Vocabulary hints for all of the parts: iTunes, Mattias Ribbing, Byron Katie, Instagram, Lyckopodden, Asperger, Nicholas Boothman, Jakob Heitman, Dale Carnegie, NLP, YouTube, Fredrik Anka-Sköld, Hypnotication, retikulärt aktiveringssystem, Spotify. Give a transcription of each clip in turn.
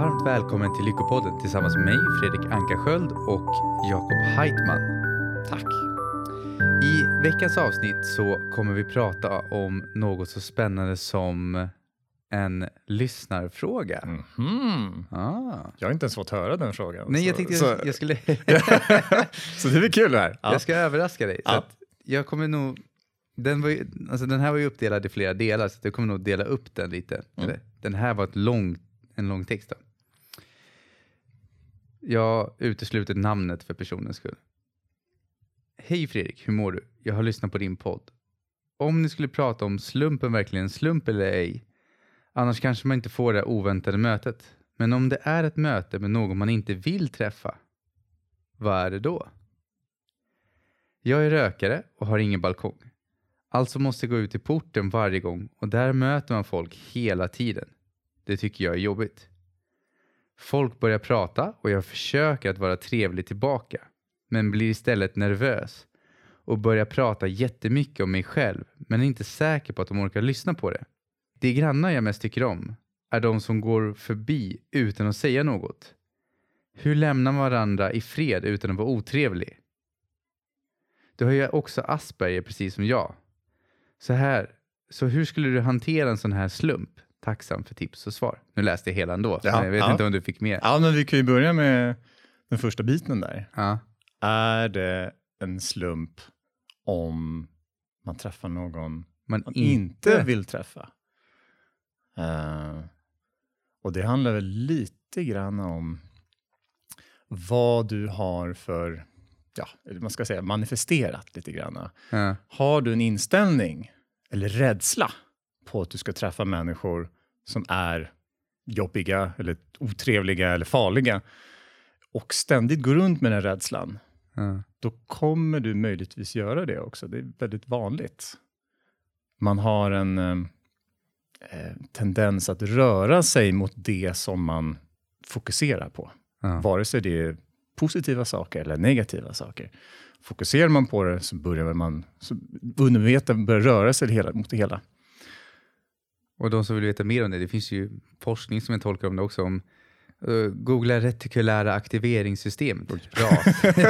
varmt välkommen till Lyckopodden tillsammans med mig, Fredrik Anka-Sköld och Jakob Heitman. Tack! I veckans avsnitt så kommer vi prata om något så spännande som en lyssnarfråga. Mm-hmm. Ah. Jag har inte ens fått höra den frågan. Nej, jag tänkte jag skulle... Så det blir kul det här. Ja. Jag ska överraska dig. Ja. Så att jag kommer nog... Den här var ju uppdelad i flera delar, så jag kommer nog dela upp den lite. Mm. Den här var en lång text då. Jag utesluter namnet för personens skull. Hej Fredrik, hur mår du? Jag har lyssnat på din podd. Om ni skulle prata om slumpen verkligen slump eller ej, annars kanske man inte får det oväntade mötet. Men om det är ett möte med någon man inte vill träffa, vad är det då? Jag är rökare och har ingen balkong. Alltså måste gå ut i porten varje gång och där möter man folk hela tiden. Det tycker jag är jobbigt. Folk börjar prata och jag försöker att vara trevlig tillbaka, men blir istället nervös och börjar prata jättemycket om mig själv, men är inte säker på att de orkar lyssna på det. De grannar jag mest tycker om är de som går förbi utan att säga något. Hur lämnar man varandra i fred utan att vara otrevlig? Du har ju också Asperger precis som jag. Så hur skulle du hantera en sån här slump? Tacksam för tips och svar. Nu läste jag hela ändå. Ja, jag vet inte om du fick mer. Ja, men vi kan ju börja med den första biten där. Ja. Är det en slump om man träffar någon man inte vill träffa? Och det handlar väl lite grann om vad du har för... man ska säga manifesterat lite grann. Ja. Har du en inställning eller rädsla på att du ska träffa människor som är jobbiga eller otrevliga eller farliga och ständigt går runt med den rädslan, då kommer du möjligtvis göra det också. Det är väldigt vanligt. Man har en tendens att röra sig mot det som man fokuserar på. Ja. Vare sig det är positiva saker eller negativa saker. Fokuserar man på det så börjar man undermedvetet börjar röra sig mot det hela. Och de som vill veta mer om det finns ju forskning som jag tolkar om det också om googla retikulära aktiveringssystemet. Bra.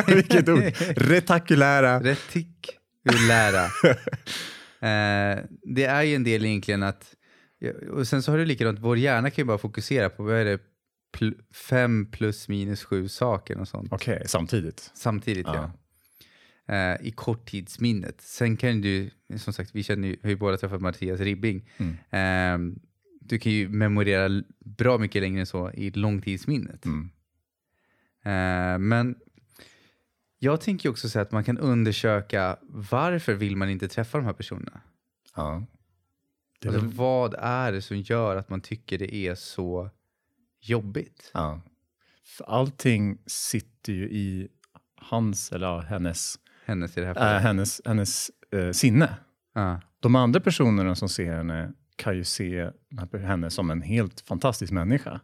Vilket ord. Retikulära. Det är ju en del egentligen att och sen så har du likadant vår hjärna kan ju bara fokusera på vad är det 5 ± 7 saker och sånt. Okej, samtidigt ja. I korttidsminnet. Sen kan du, som sagt, vi har ju båda träffat Mattias Ribbing. Mm. Du kan ju memorera bra mycket längre än så i långtidsminnet. Mm. Men jag tänker också så att man kan undersöka varför vill man inte träffa de här personerna. Ja. Alltså, vad är det som gör att man tycker det är så jobbigt. Ja. För allting sitter ju i hans eller hennes i det här fallet. Hennes sinne. Ja. De andra personerna som ser henne kan ju se henne som en helt fantastisk människa.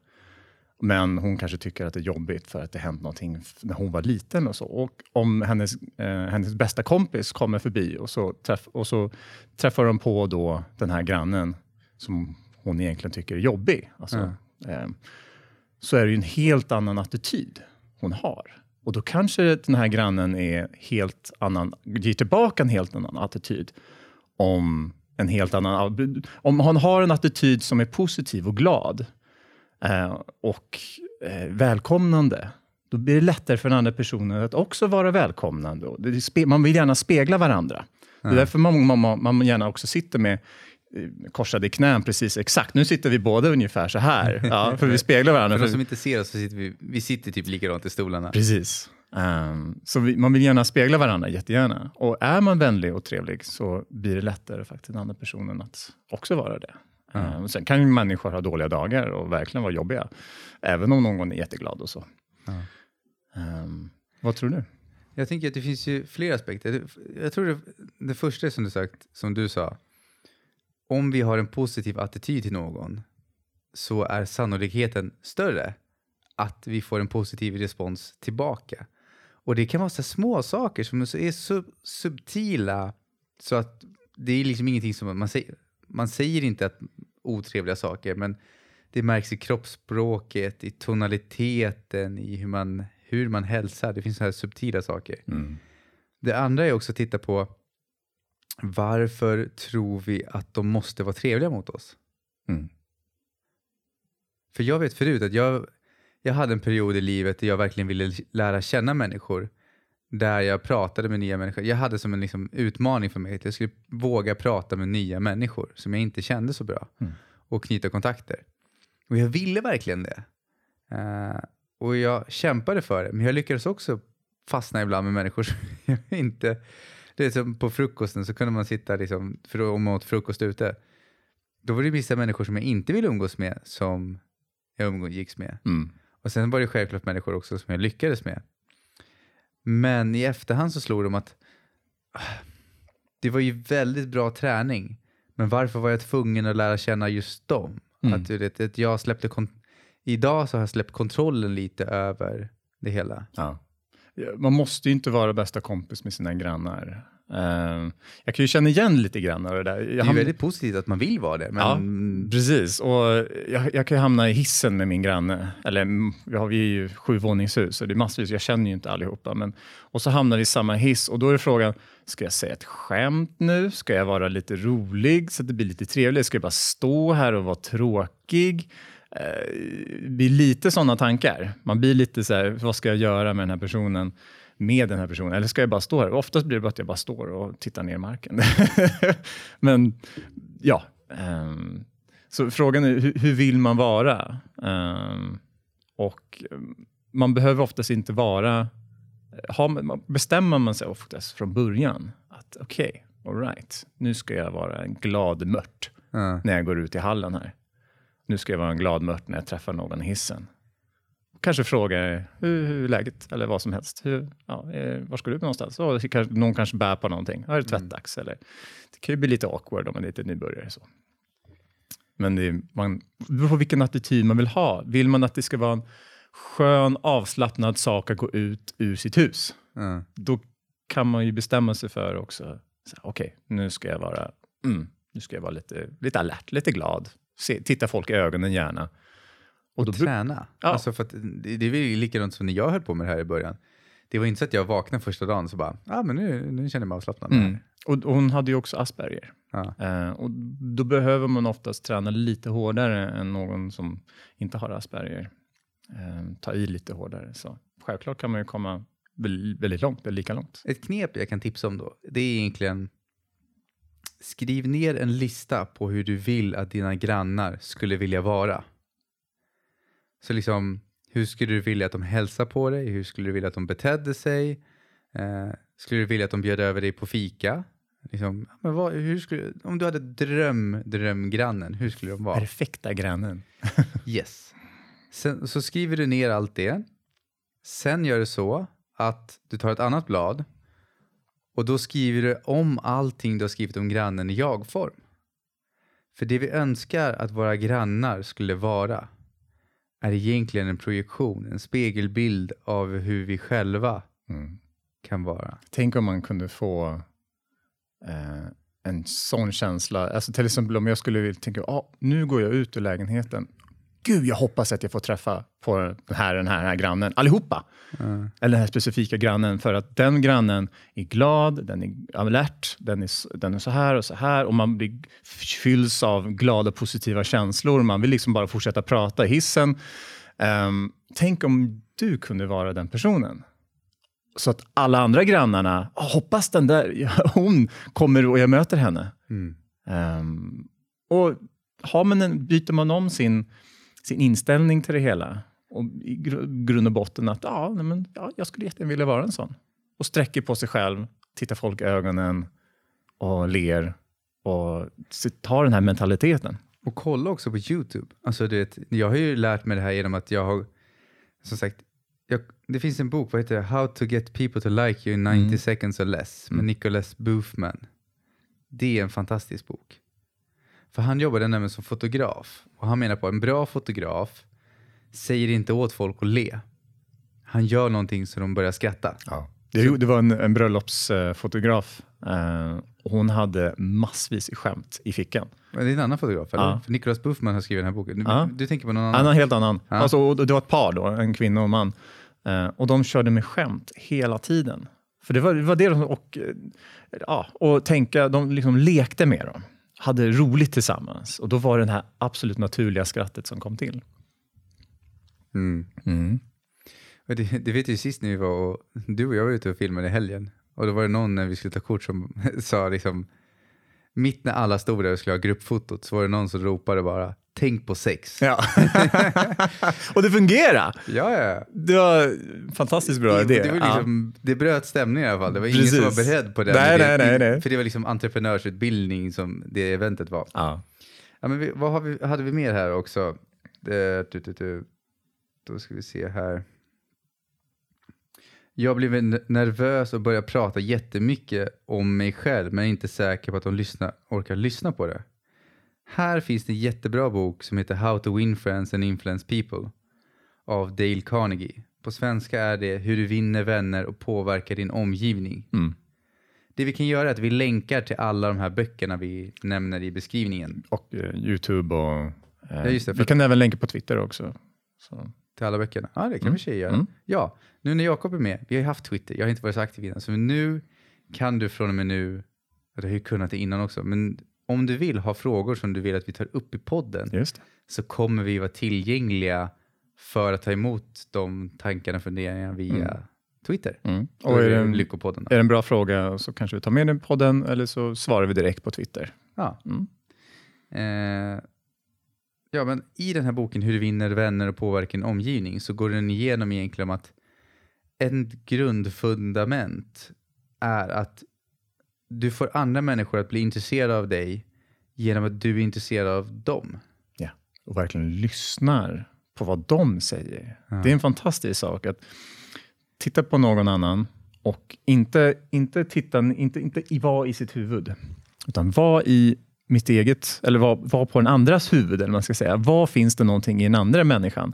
Men hon kanske tycker att det är jobbigt för att det hänt någonting när hon var liten och så. Och om hennes bästa kompis kommer förbi och så träffar de på då den här grannen som hon egentligen tycker är jobbig. Alltså så är det ju en helt annan attityd hon har. Och då kanske den här grannen ger tillbaka en helt annan attityd. Om han har en attityd som är positiv och glad och välkomnande, då blir det lättare för den andra personen att också vara välkomnande. Man vill gärna spegla varandra. Det är därför man gärna också sitter med korsade knän precis exakt. Nu sitter vi båda ungefär så här. Ja, för vi speglar varandra. För de som inte ser oss så sitter vi sitter typ likadant i stolarna. Precis. Man vill gärna spegla varandra, jättegärna. Och är man vänlig och trevlig så blir det lättare faktiskt den andra personen att också vara det. Sen kan ju människor ha dåliga dagar och verkligen vara jobbiga. Även om någon är jätteglad och så. Vad tror du? Jag tänker att det finns ju flera aspekter. Jag tror det första som du sa om vi har en positiv attityd till någon så är sannolikheten större att vi får en positiv respons tillbaka. Och det kan vara så små saker som är så subtila så att det är liksom ingenting som man säger inte att otrevliga saker, men det märks i kroppsspråket, i tonaliteten, i hur man hälsar. Det finns så här subtila saker. Mm. Det andra är också att titta på varför tror vi att de måste vara trevliga mot oss? Mm. För jag vet förut att jag hade en period i livet där jag verkligen ville lära känna människor. Där jag pratade med nya människor. Jag hade som en utmaning för mig att jag skulle våga prata med nya människor som jag inte kände så bra. Mm. Och knyta kontakter. Och jag ville verkligen det. Och jag kämpade för det. Men jag lyckades också fastna ibland med människor som jag inte... Det är som på frukosten så kunde man sitta för om man åt frukost ute. Då var det vissa människor som jag inte ville umgås med som jag umgicks med. Mm. Och sen var det självklart människor också som jag lyckades med. Men i efterhand så slog de att det var ju väldigt bra träning. Men varför var jag tvungen att lära känna just dem? Mm. Att jag släppte idag så har jag släppt kontrollen lite över det hela. Ja. Man måste ju inte vara bästa kompis med sina grannar. Jag kan ju känna igen lite grann av det där. Det är ju väldigt positivt att man vill vara det. Men... Ja, precis. Och jag kan ju hamna i hissen med min granne. Eller vi är ju 7 våningshus och det är massvis. Jag känner ju inte allihopa. Men... Och så hamnar vi i samma hiss. Och då är frågan, ska jag säga ett skämt nu? Ska jag vara lite rolig så att det blir lite trevligt? Ska jag bara stå här och vara tråkig? Blir lite sådana tankar. Man blir lite så här, vad ska jag göra med den här personen? Eller ska jag bara stå här? Oftast blir det bara att jag bara står och tittar ner i marken. Men ja. Så frågan är, hur vill man vara? Och man behöver oftast inte vara... Bestämmer man sig oftast från början att okej, all right. Nu ska jag vara en glad mört när jag går ut i hallen här. Nu ska jag vara en glad mört när jag träffar någon i hissen. Kanske frågar hur läget eller vad som helst. Var ska du någonstans? Någon kanske bär på någonting. Är det tvättdags? Eller, det kan ju bli lite awkward om man är lite nybörjare. Så. Men det beror på vilken attityd man vill ha. Vill man att det ska vara en skön, avslappnad sak att gå ut ur sitt hus? Mm. Då kan man ju bestämma sig för också. Okej, nu ska jag vara lite alert, lite glad. Titta folk i ögonen gärna. Och träna. Ja. Alltså för att det var ju likadant som när jag höll på med det här i början. Det var inte så att jag vaknade första dagen så bara, men nu känner jag mig avslappnad. Mm. Och hon hade ju också Asperger. Ja. Och då behöver man oftast träna lite hårdare än någon som inte har Asperger. Ta i lite hårdare. Så självklart kan man ju komma väldigt långt, eller lika långt. Ett knep jag kan tipsa om då, det är egentligen skriv ner en lista på hur du vill att dina grannar skulle vilja vara. Så hur skulle du vilja att de hälsar på dig? Hur skulle du vilja att de betedde sig? Skulle du vilja att de bjöd över dig på fika? Om du hade drömgrannen, hur skulle de vara? Perfekta grannen. Yes. Sen, så skriver du ner allt det. Sen gör du så att du tar ett annat blad. Och då skriver du om allting du har skrivit om grannen i jag-form. För det vi önskar att våra grannar skulle vara är egentligen en projektion, en spegelbild av hur vi själva kan vara. Tänk om man kunde få en sån känsla. Alltså till exempel om jag skulle vilja tänka, nu går jag ut ur lägenheten. Gud, jag hoppas att jag får träffa på den här grannen. Allihopa! Eller den här specifika grannen. För att den grannen är glad, den är alert, den är så här och så här. Och man fylls av glada, positiva känslor. Man vill bara fortsätta prata i hissen. Tänk om du kunde vara den personen. Så att alla andra grannarna, hoppas den där, hon kommer och jag möter henne. Mm. Och byter man om sin inställning till det hela. Och i grund och botten att jag skulle jättegärna vilja vara en sån. Och sträcker på sig själv. Tittar folk i ögonen. Och ler. Och tar den här mentaliteten. Och kolla också på YouTube. Alltså jag har ju lärt mig det här genom att jag har... Som sagt, det finns en bok, vad heter det? How to get people to like you in 90 seconds or less. Med Nicholas Boothman. Det är en fantastisk bok. För han jobbade nämligen som fotograf. Och han menar på att en bra fotograf säger inte åt folk att le. Han gör någonting så de börjar skratta. Ja. Det var en bröllopsfotograf. Och hon hade massvis skämt i fickan. Men det är en annan fotograf, eller? Ja. För Nicholas Boothman har skrivit den här boken. Du tänker på någon annan? Annan, helt annan. Ja. Alltså, det var ett par då, en kvinna och en man. Och de körde med skämt hela tiden. För det var det de... Och tänka, de liksom lekte med dem. Hade roligt tillsammans. Och då var det den här absolut naturliga skrattet som kom till. Mm. Mm. Och det vet ju sist när vi var och... Du och jag var ute och filmade i helgen. Och då var det någon när vi skulle ta kort som sa liksom... Mitt när alla stod där och skulle ha gruppfotot så var det någon som ropade bara... Tänk på sex. Ja. Och det fungerar. Ja. Det var fantastiskt bra idé. Det var liksom, det bröt stämningen i alla fall. Det var ingen som var beredd på det. Nej. För det var liksom entreprenörsutbildning som det eventet var. Ja. Ja, men hade vi mer här också? Då ska vi se här. Jag blev nervös och började prata jättemycket om mig själv. Men är inte säker på att de orkar lyssna på det. Här finns det en jättebra bok som heter How to Win Friends and Influence People av Dale Carnegie. På svenska är det hur du vinner vänner och påverkar din omgivning. Mm. Det vi kan göra är att vi länkar till alla de här böckerna vi nämner i beskrivningen. Och YouTube och... vi kan även länka på Twitter också. Så. Till alla böckerna? Ja, det kan vi tjejer göra. Mm. Ja, nu när Jakob är med. Vi har ju haft Twitter. Jag har inte varit så aktiv innan. Så nu kan du från och med nu... Jag har ju kunnat det innan också, men... Om du vill ha frågor som du vill att vi tar upp i podden. Just det. Så kommer vi vara tillgängliga för att ta emot de tankarna och funderingarna via Twitter. Mm. Och är det en bra fråga så kanske vi tar med den i podden eller så svarar vi direkt på Twitter. Ja. Mm. Men i den här boken Hur du vinner vänner och påverkar en omgivning så går den igenom egentligen om att en grundfundament är att du får andra människor att bli intresserade av dig genom att du är intresserad av dem. Ja, och verkligen lyssnar på vad de säger. Ja. Det är en fantastisk sak att titta på någon annan och inte vara i sitt huvud. Utan vara i mitt eget, eller vara på den andras huvud, eller man ska säga. Vad finns det någonting i den andra människan?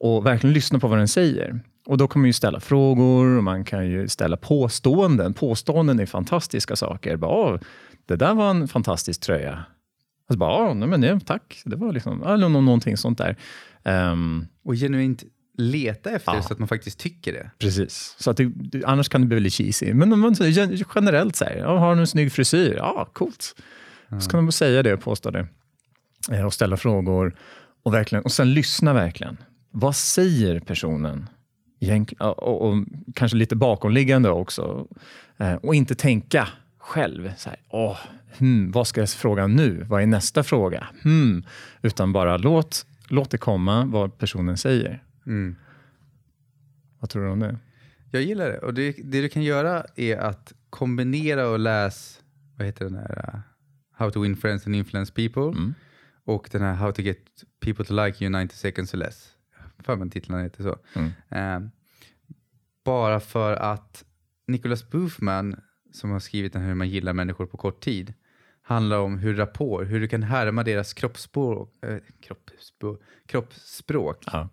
Och verkligen lyssna på vad den säger. Och då kan man ju ställa frågor och man kan ju ställa påståenden. Påståenden är fantastiska saker. Bara, det där var en fantastisk tröja. Alltså bara, nej, tack. Det var liksom någonting sånt där. Och genuint leta efter så att man faktiskt tycker det. Precis. Så att annars kan det bli lite cheesy. Men om man säger generellt så här, har du en snygg frisyr? Ja, coolt. Mm. Så kan man bara säga det och påstå det. Och ställa frågor. Och sen lyssna verkligen. Vad säger personen? Och kanske lite bakomliggande också. Och inte tänka själv. Så här, vad ska jag fråga nu? Vad är nästa fråga? Utan bara låt det komma vad personen säger. Mm. Vad tror du om det? Jag gillar det. Och det du kan göra är att kombinera och läsa How to Win Friends and Influence People och den här How to Get People to Like You 90 Seconds or Less. Förmän titlarna heter så. Mm. Bara för att Nicholas Boothman som har skrivit den här hur man gillar människor på kort tid handlar om hur du kan härma deras kroppsspråk. Ja.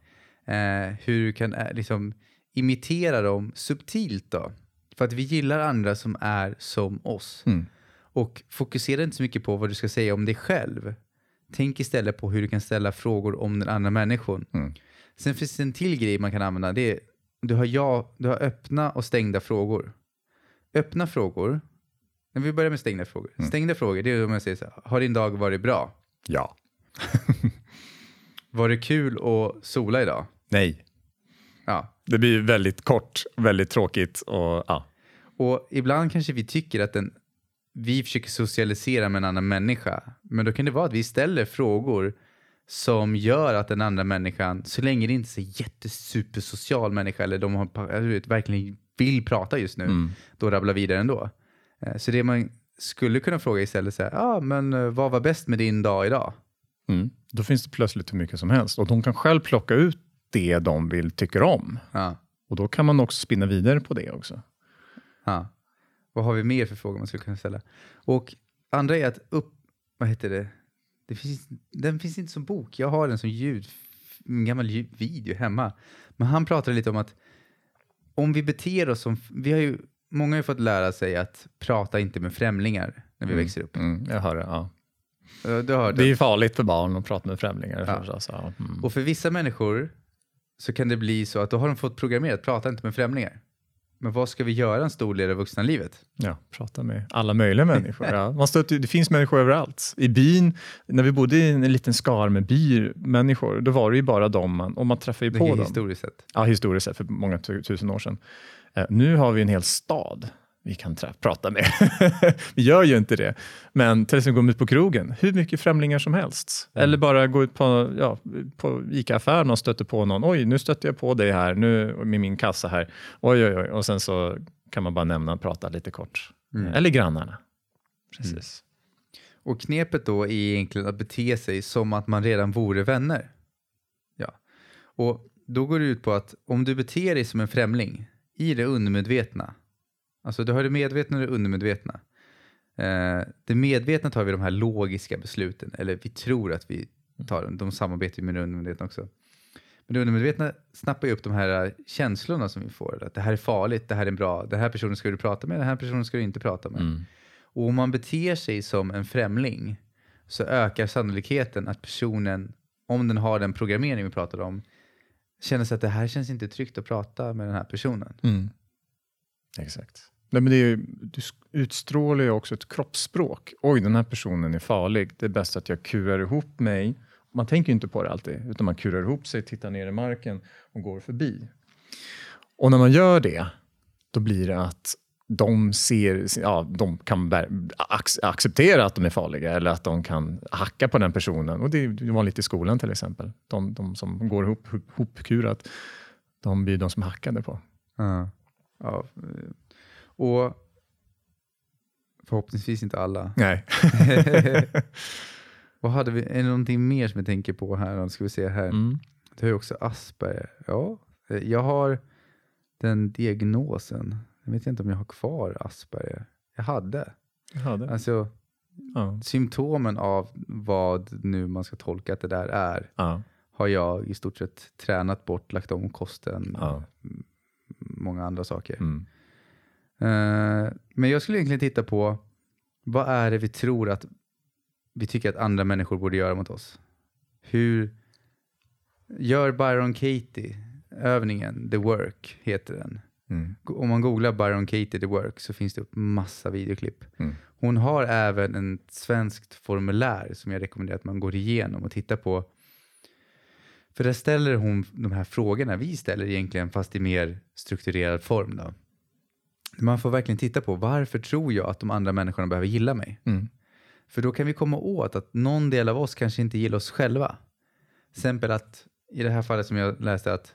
Hur du kan liksom imitera dem subtilt då. För att vi gillar andra som är som oss. Mm. Och fokusera inte så mycket på vad du ska säga om dig själv. Tänk istället på hur du kan ställa frågor om den andra människan. Mm. Sen finns det en till grej man kan använda. Det är, du har öppna och stängda frågor. Öppna frågor. När vi börjar med stängda frågor. Mm. Stängda frågor, det är om jag säger så här. Har din dag varit bra? Ja. Var det kul att sola idag? Nej. Ja. Det blir väldigt kort, väldigt tråkigt. Och ibland kanske vi tycker att vi försöker socialisera med en annan människa. Men då kan det vara att vi ställer frågor som gör att den andra människan, så länge det inte är så jättesupersocial människa eller de har verkligen vill prata just nu, då rabblar vidare ändå. Så det man skulle kunna fråga istället så här, men vad var bäst med din dag idag? Mm. Då finns det plötsligt hur mycket som helst. Och de kan själv plocka ut det de vill tycker om. Ja. Och då kan man också spinna vidare på det också. Ja. Vad har vi mer för frågor man skulle kunna ställa? Och andra är att den finns inte som bok. Jag har den som en gammal video hemma. Men han pratade lite om att om vi beter oss som... Vi har ju många har fått lära sig att prata inte med främlingar när vi växer upp. Mm, jag hör det, ja. Det är farligt för barn att prata med främlingar. Ja. Alltså. Mm. Och för vissa människor så kan det bli så att då har de fått programmerat, prata inte med främlingar. Men vad ska vi göra en stor del av vuxna livet? Ja, prata med alla möjliga människor. Ja. Det finns människor överallt. I byn, när vi bodde i en liten skar med bymänniskor, då var det ju bara dem man träffade ju på dem. Historiskt sett. Ja, historiskt sett för många tusen år sedan. Nu har vi en hel stad vi kan prata med. Vi gör ju inte det. Men till exempel gå ut på krogen. Hur mycket främlingar som helst. Mm. Eller bara gå ut på ICA-affären och stöter på någon. Oj, nu stöter jag på dig här. Nu med min kassa här. Oj, oj, oj. Och sen så kan man bara nämna och prata lite kort. Mm. Eller grannarna. Precis. Mm. Och knepet då är egentligen att bete sig som att man redan vore vänner. Ja. Och då går det ut på att om du beter dig som en främling i det undermedvetna. Alltså du har det medvetna och det undermedvetna. Det medvetna tar vi de här logiska besluten. Eller vi tror att vi tar dem. De samarbetar med det undermedvetna också. Men det undermedvetna snappar ju upp de här känslorna som vi får. Att det här är farligt, det här är bra. Den här personen ska du prata med, den här personen ska du inte prata med. Mm. Och om man beter sig som en främling så ökar sannolikheten att personen, om den har den programmering vi pratade om, känner sig att det här känns inte tryggt att prata med den här personen. Mm. Exakt. Nej, men du utstrålar ju också ett kroppsspråk. Oj, den här personen är farlig. Det är bäst att jag kurar ihop mig. Man tänker ju inte på det alltid. Utan man kurar ihop sig, tittar ner i marken och går förbi. Och när man gör det, då blir det att de ser, ja, de kan acceptera att de är farliga. Eller att de kan hacka på den personen. Och det var lite i skolan till exempel. De som går ihopkurat, de blir de som hackade på. Ja, och förhoppningsvis inte alla. Nej. Vad hade vi? Är det någonting mer som jag tänker på här? Ska vi se här. Mm. Du har ju också Asperger. Ja, jag har den diagnosen. Jag vet inte om jag har kvar Asperger. Jag hade. Alltså, ja. Symptomen av vad nu man ska tolka att det där är. Ja. Har jag i stort sett tränat bort, lagt om kosten. Ja. Många andra saker. Mm. Men jag skulle egentligen titta på vad är det vi tror att vi tycker att andra människor borde göra mot oss. Hur gör Byron Katie övningen The Work heter den. Mm. Om man googlar Byron Katie The Work så finns det upp massa videoklipp. Mm. Hon har även en svenskt formulär som jag rekommenderar att man går igenom och tittar på. För där ställer hon de här frågorna vi ställer egentligen fast i mer strukturerad form då. Man får verkligen titta på varför tror jag att de andra människorna behöver gilla mig? Mm. För då kan vi komma åt att någon del av oss kanske inte gillar oss själva. Till exempel att i det här fallet som jag läste att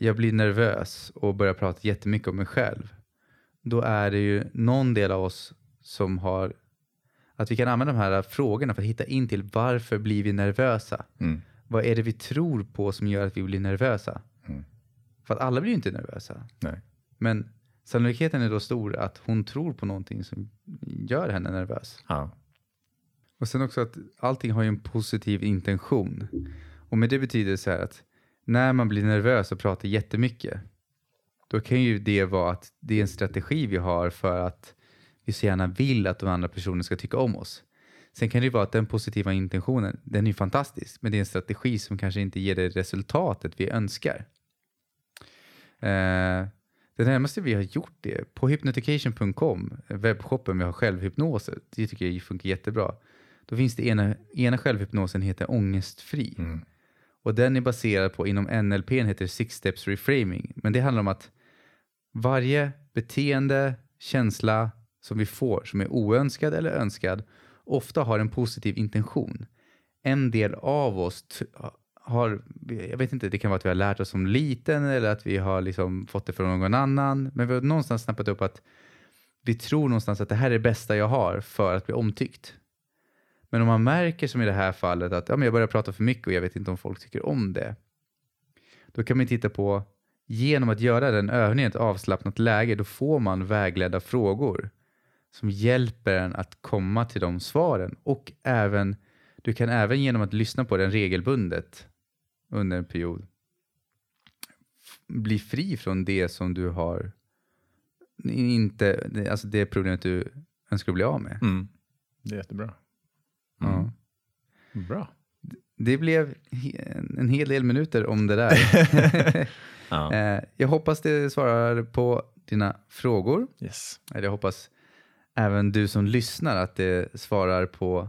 jag blir nervös och börjar prata jättemycket om mig själv. Då är det ju någon del av oss som har att vi kan använda de här frågorna för att hitta in till varför blir vi nervösa? Mm. Vad är det vi tror på som gör att vi blir nervösa? Mm. För att alla blir ju inte nervösa. Nej. Men sannolikheten är då stor att hon tror på någonting som gör henne nervös. Ja. Och sen också att allting har ju en positiv intention. Och med det betyder det så här att när man blir nervös och pratar jättemycket. Då kan ju det vara att det är en strategi vi har för att vi så gärna vill att de andra personerna ska tycka om oss. Sen kan det ju vara att den positiva intentionen, den är ju fantastisk. Men det är en strategi som kanske inte ger det resultatet vi önskar. Det närmaste vi har gjort det på hypnotication.com, webbshoppen vi har självhypnoser. Det tycker jag funkar jättebra. Då finns det ena självhypnosen heter Ångestfri. Mm. Och den är baserad på, inom NLP heter 6 steps reframing. Men det handlar om att varje beteende, känsla som vi får som är oönskad eller önskad ofta har en positiv intention. En del av oss har, jag vet inte, det kan vara att vi har lärt oss som liten eller att vi har liksom fått det från någon annan. Men vi har någonstans snappat upp att vi tror någonstans att det här är det bästa jag har för att bli omtyckt. Men om man märker som i det här fallet att ja, men jag börjar prata för mycket och jag vet inte om folk tycker om det. Då kan man titta på, genom att göra den övningen ett avslappnat läge, då får man vägledda frågor som hjälper en att komma till de svaren. Och även, du kan även genom att lyssna på den regelbundet under en period bli fri från det som du har inte, alltså det problemet du önskar bli av med. Mm. Det är jättebra. Ja. Bra. Det blev en hel del minuter om det där. Ja. Jag hoppas det svarar på dina frågor. Yes. Jag hoppas även du som lyssnar att det svarar på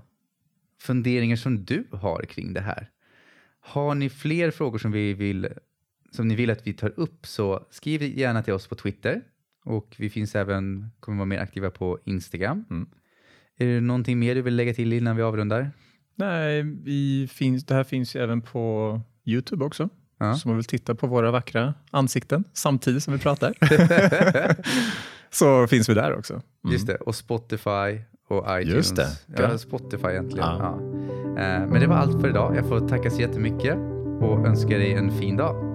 funderingar som du har kring det här. Har ni fler frågor som ni vill att vi tar upp, så skriv gärna till oss på Twitter. Och vi finns även, kommer vara mer aktiva på Instagram. Mm. Är det någonting mer du vill lägga till innan vi avrundar? Nej, det här finns ju även på YouTube också. Ja. Så man vill titta på våra vackra ansikten samtidigt som vi pratar. Så finns vi där också. Mm. Just det, och Spotify och iTunes. Just det. Ja, Spotify egentligen. Ja. Ja. Men det var allt för idag. Jag får tacka så jättemycket och önskar dig en fin dag.